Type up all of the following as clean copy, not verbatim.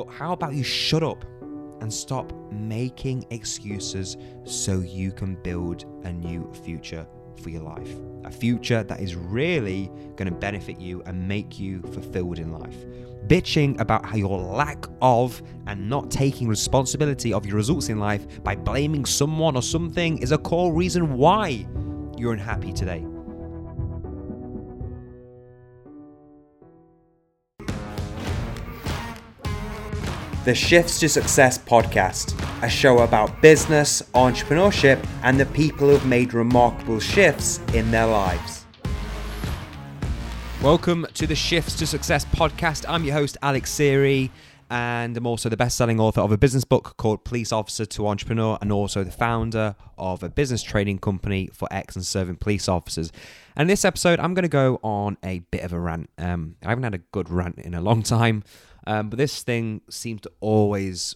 But how about you shut up and stop making excuses so you can build a new future for your life? A future that is really going to benefit you and make you fulfilled in life. Bitching about how your lack of and not taking responsibility of your results in life by blaming someone or something is a core reason why you're unhappy today. The Shifts to Success podcast, a show about business, entrepreneurship, and the people who've made remarkable shifts in their lives. Welcome to the Shifts to Success podcast. I'm your host, Alex Siri, and I'm also the best-selling author of a business book called Police Officer to Entrepreneur, and also the founder of a business training company for ex and serving police officers. And this episode, I'm going to go on a bit of a rant. I haven't had a good rant in a long time. But this thing seems to always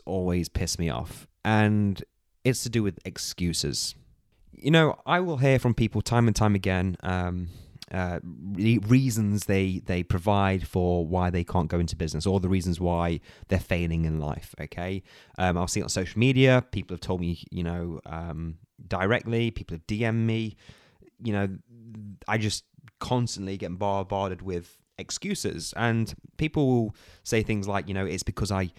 piss me off, and it's to do with excuses. You know, I will hear from people time and time again reasons they provide for why they can't go into business, or the reasons why they're failing in life, okay? I'll see it on social media. People have told me, you know, directly. People have DM'd me. You know, I just constantly get bombarded with excuses, and people will say things like, you know, it's because I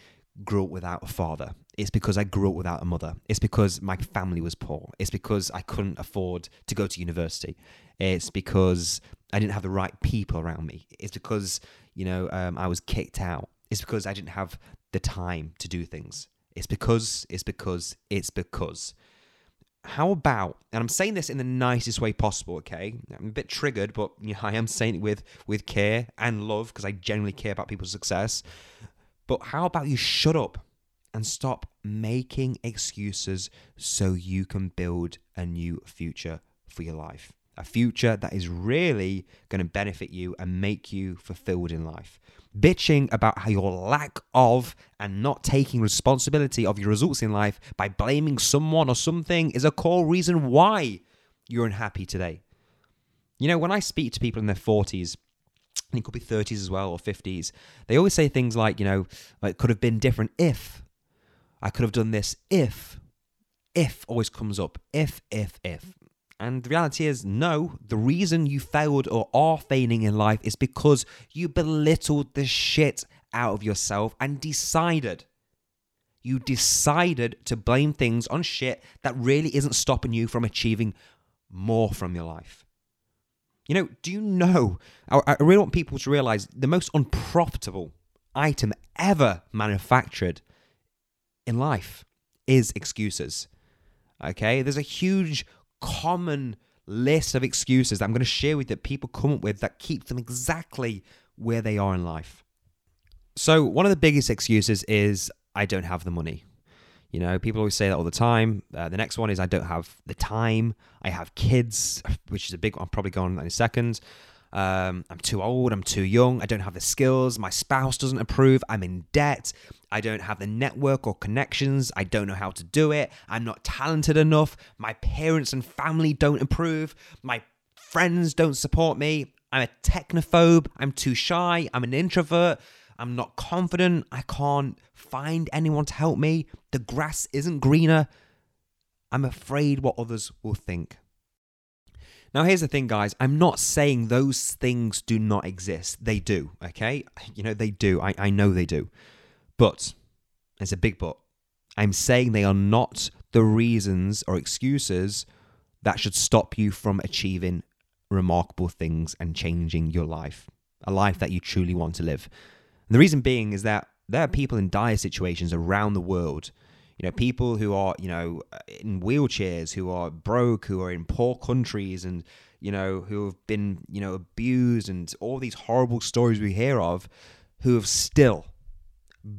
grew up without a father, it's because I grew up without a mother, it's because my family was poor, it's because I couldn't afford to go to university, it's because I didn't have the right people around me, it's because, you know, I was kicked out, it's because I didn't have the time to do things, it's because. How about, and I'm saying this in the nicest way possible, okay? I'm a bit triggered, but you know, I am saying it with care and love, because I genuinely care about people's success. But how about you shut up and stop making excuses so you can build a new future for your life? A future that is really going to benefit you and make you fulfilled in life. Bitching about how your lack of and not taking responsibility of your results in life by blaming someone or something is a core reason why you're unhappy today. You know, when I speak to people in their 40s, and it could be 30s as well, or 50s, they always say things like, you know, it could have been different if, I could have done this if always comes up, if. And the reality is, no, the reason you failed or are failing in life is because you belittled the shit out of yourself and decided to blame things on shit that really isn't stopping you from achieving more from your life. You know, do you know, I really want people to realize the most unprofitable item ever manufactured in life is excuses. Okay, there's a huge common list of excuses that I'm going to share with you that people come up with that keep them exactly where they are in life. So one of the biggest excuses is, I don't have the money. You know, people always say that all the time. The next one is, I don't have the time. I have kids, which is a big one. I'll probably go on that in a second. I'm too old. I'm too young. I don't have the skills. My spouse doesn't approve. I'm in debt. I don't have the network or connections. I don't know how to do it. I'm not talented enough. My parents and family don't approve. My friends don't support me. I'm a technophobe. I'm too shy. I'm an introvert. I'm not confident. I can't find anyone to help me. The grass isn't greener. I'm afraid what others will think. Now, here's the thing, guys. I'm not saying those things do not exist. They do, okay? You know, they do. I know they do. But, it's a big but, I'm saying they are not the reasons or excuses that should stop you from achieving remarkable things and changing your life, a life that you truly want to live. And the reason being is that there are people in dire situations around the world, you know, people who are, you know, in wheelchairs, who are broke, who are in poor countries, and, you know, who have been, you know, abused, and all these horrible stories we hear of, who have still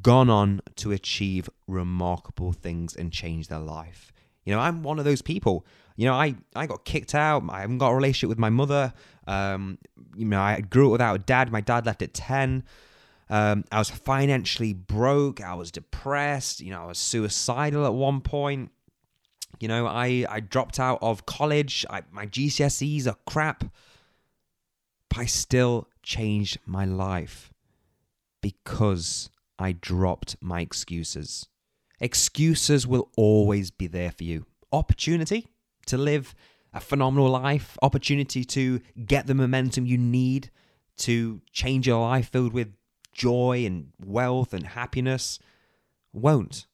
gone on to achieve remarkable things and change their life. You know, I'm one of those people. You know, I got kicked out. I haven't got a relationship with my mother. You know, I grew up without a dad. My dad left at 10. I was financially broke. I was depressed. You know, I was suicidal at one point. You know, I dropped out of college. My GCSEs are crap. But I still changed my life because I dropped my excuses. Excuses will always be there for you. Opportunity to live a phenomenal life, opportunity to get the momentum you need to change your life filled with joy and wealth and happiness won't.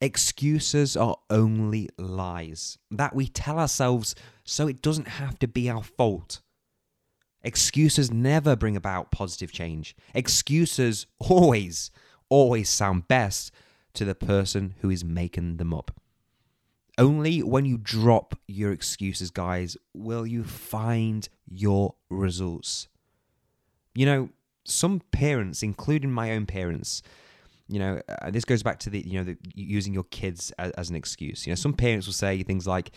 Excuses are only lies that we tell ourselves so it doesn't have to be our fault. Excuses never bring about positive change. Excuses always sound best to the person who is making them up. Only when you drop your excuses, guys, will you find your results. You know, some parents, including my own parents, you know, this goes back to the using your kids as an excuse. You know, some parents will say things like,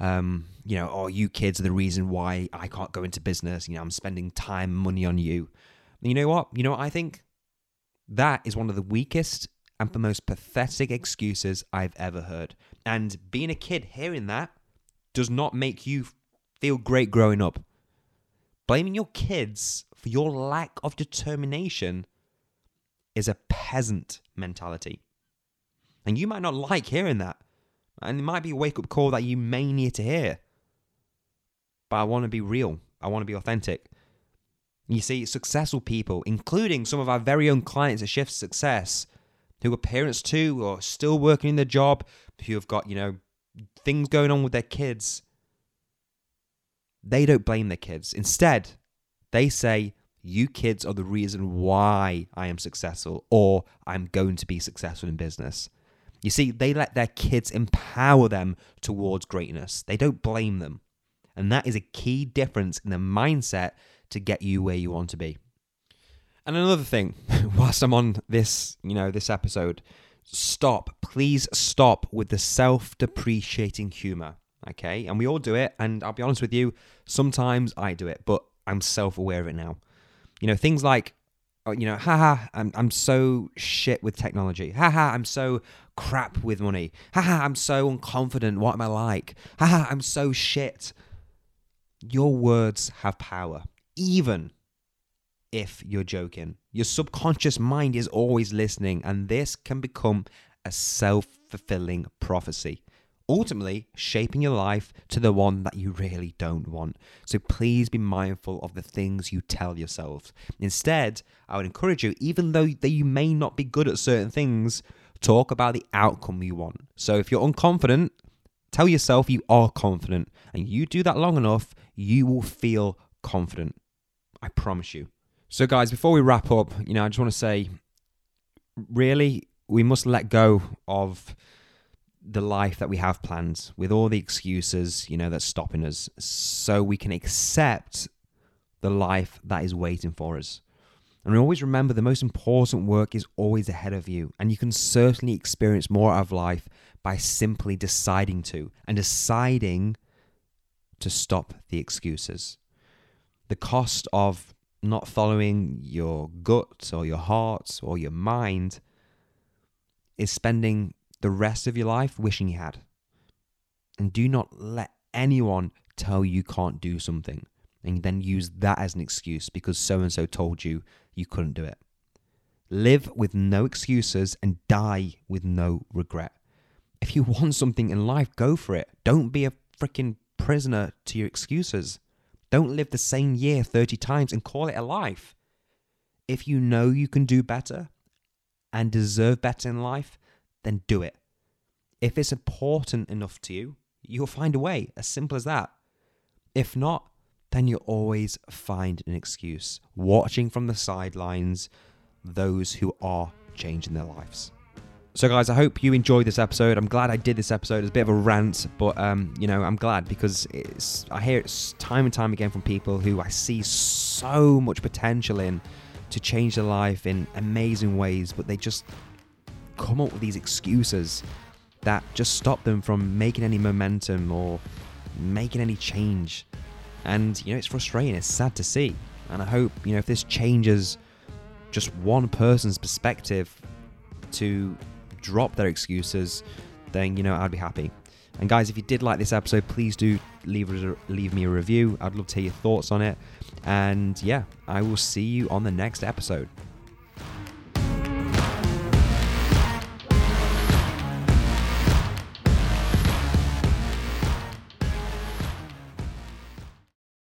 you kids are the reason why I can't go into business. You know, I'm spending time, money on you. And you know what I think? That is one of the weakest and the most pathetic excuses I've ever heard. And being a kid hearing that does not make you feel great growing up. Blaming your kids for your lack of determination is a peasant mentality. And you might not like hearing that. And it might be a wake-up call that you may need to hear. But I want to be real. I want to be authentic. You see, successful people, including some of our very own clients at Shifts to Success, who are parents too, or still working in their job, who have got, things going on with their kids, they don't blame their kids. Instead, they say, you kids are the reason why I am successful, or I'm going to be successful in business. You see, they let their kids empower them towards greatness. They don't blame them. And that is a key difference in the mindset to get you where you want to be. And another thing, whilst I'm on this, this episode, please stop with the self-depreciating humor, okay? And we all do it, and I'll be honest with you, sometimes I do it, but I'm self-aware of it now. Things like, haha, I'm so shit with technology. Haha, I'm so crap with money. Haha, I'm so unconfident. What am I like? Haha, I'm so shit. Your words have power, even if you're joking. Your subconscious mind is always listening, and this can become a self-fulfilling prophecy, ultimately shaping your life to the one that you really don't want. So please be mindful of the things you tell yourself. Instead, I would encourage you, even though that you may not be good at certain things, talk about the outcome you want. So if you're unconfident, tell yourself you are confident, and you do that long enough, you will feel confident. I promise you. So guys, before we wrap up, I just want to say, really, we must let go of the life that we have planned with all the excuses, that's stopping us, so we can accept the life that is waiting for us. And always remember, the most important work is always ahead of you, and you can certainly experience more out of life by simply deciding to stop the excuses. The cost of not following your gut or your heart or your mind is spending the rest of your life wishing you had. And do not let anyone tell you can't do something and then use that as an excuse because so-and-so told you couldn't do it. Live with no excuses and die with no regret. If you want something in life, go for it. Don't be a freaking prisoner to your excuses. Don't live the same year 30 times and call it a life. If you know you can do better and deserve better in life, then do it. If it's important enough to you, you'll find a way, as simple as that. If not, then you'll always find an excuse, watching from the sidelines those who are changing their lives. So guys, I hope you enjoyed this episode. I'm glad I did this episode. It's a bit of a rant, but I'm glad because I hear it time and time again from people who I see so much potential in to change their life in amazing ways, but they just come up with these excuses that just stop them from making any momentum or making any change. And it's frustrating, it's sad to see. And I hope if this changes just one person's perspective to drop their excuses, then I'd be happy. And guys, if you did like this episode, please do leave me a review. I'd love to hear your thoughts on it. And I will see you on the next episode.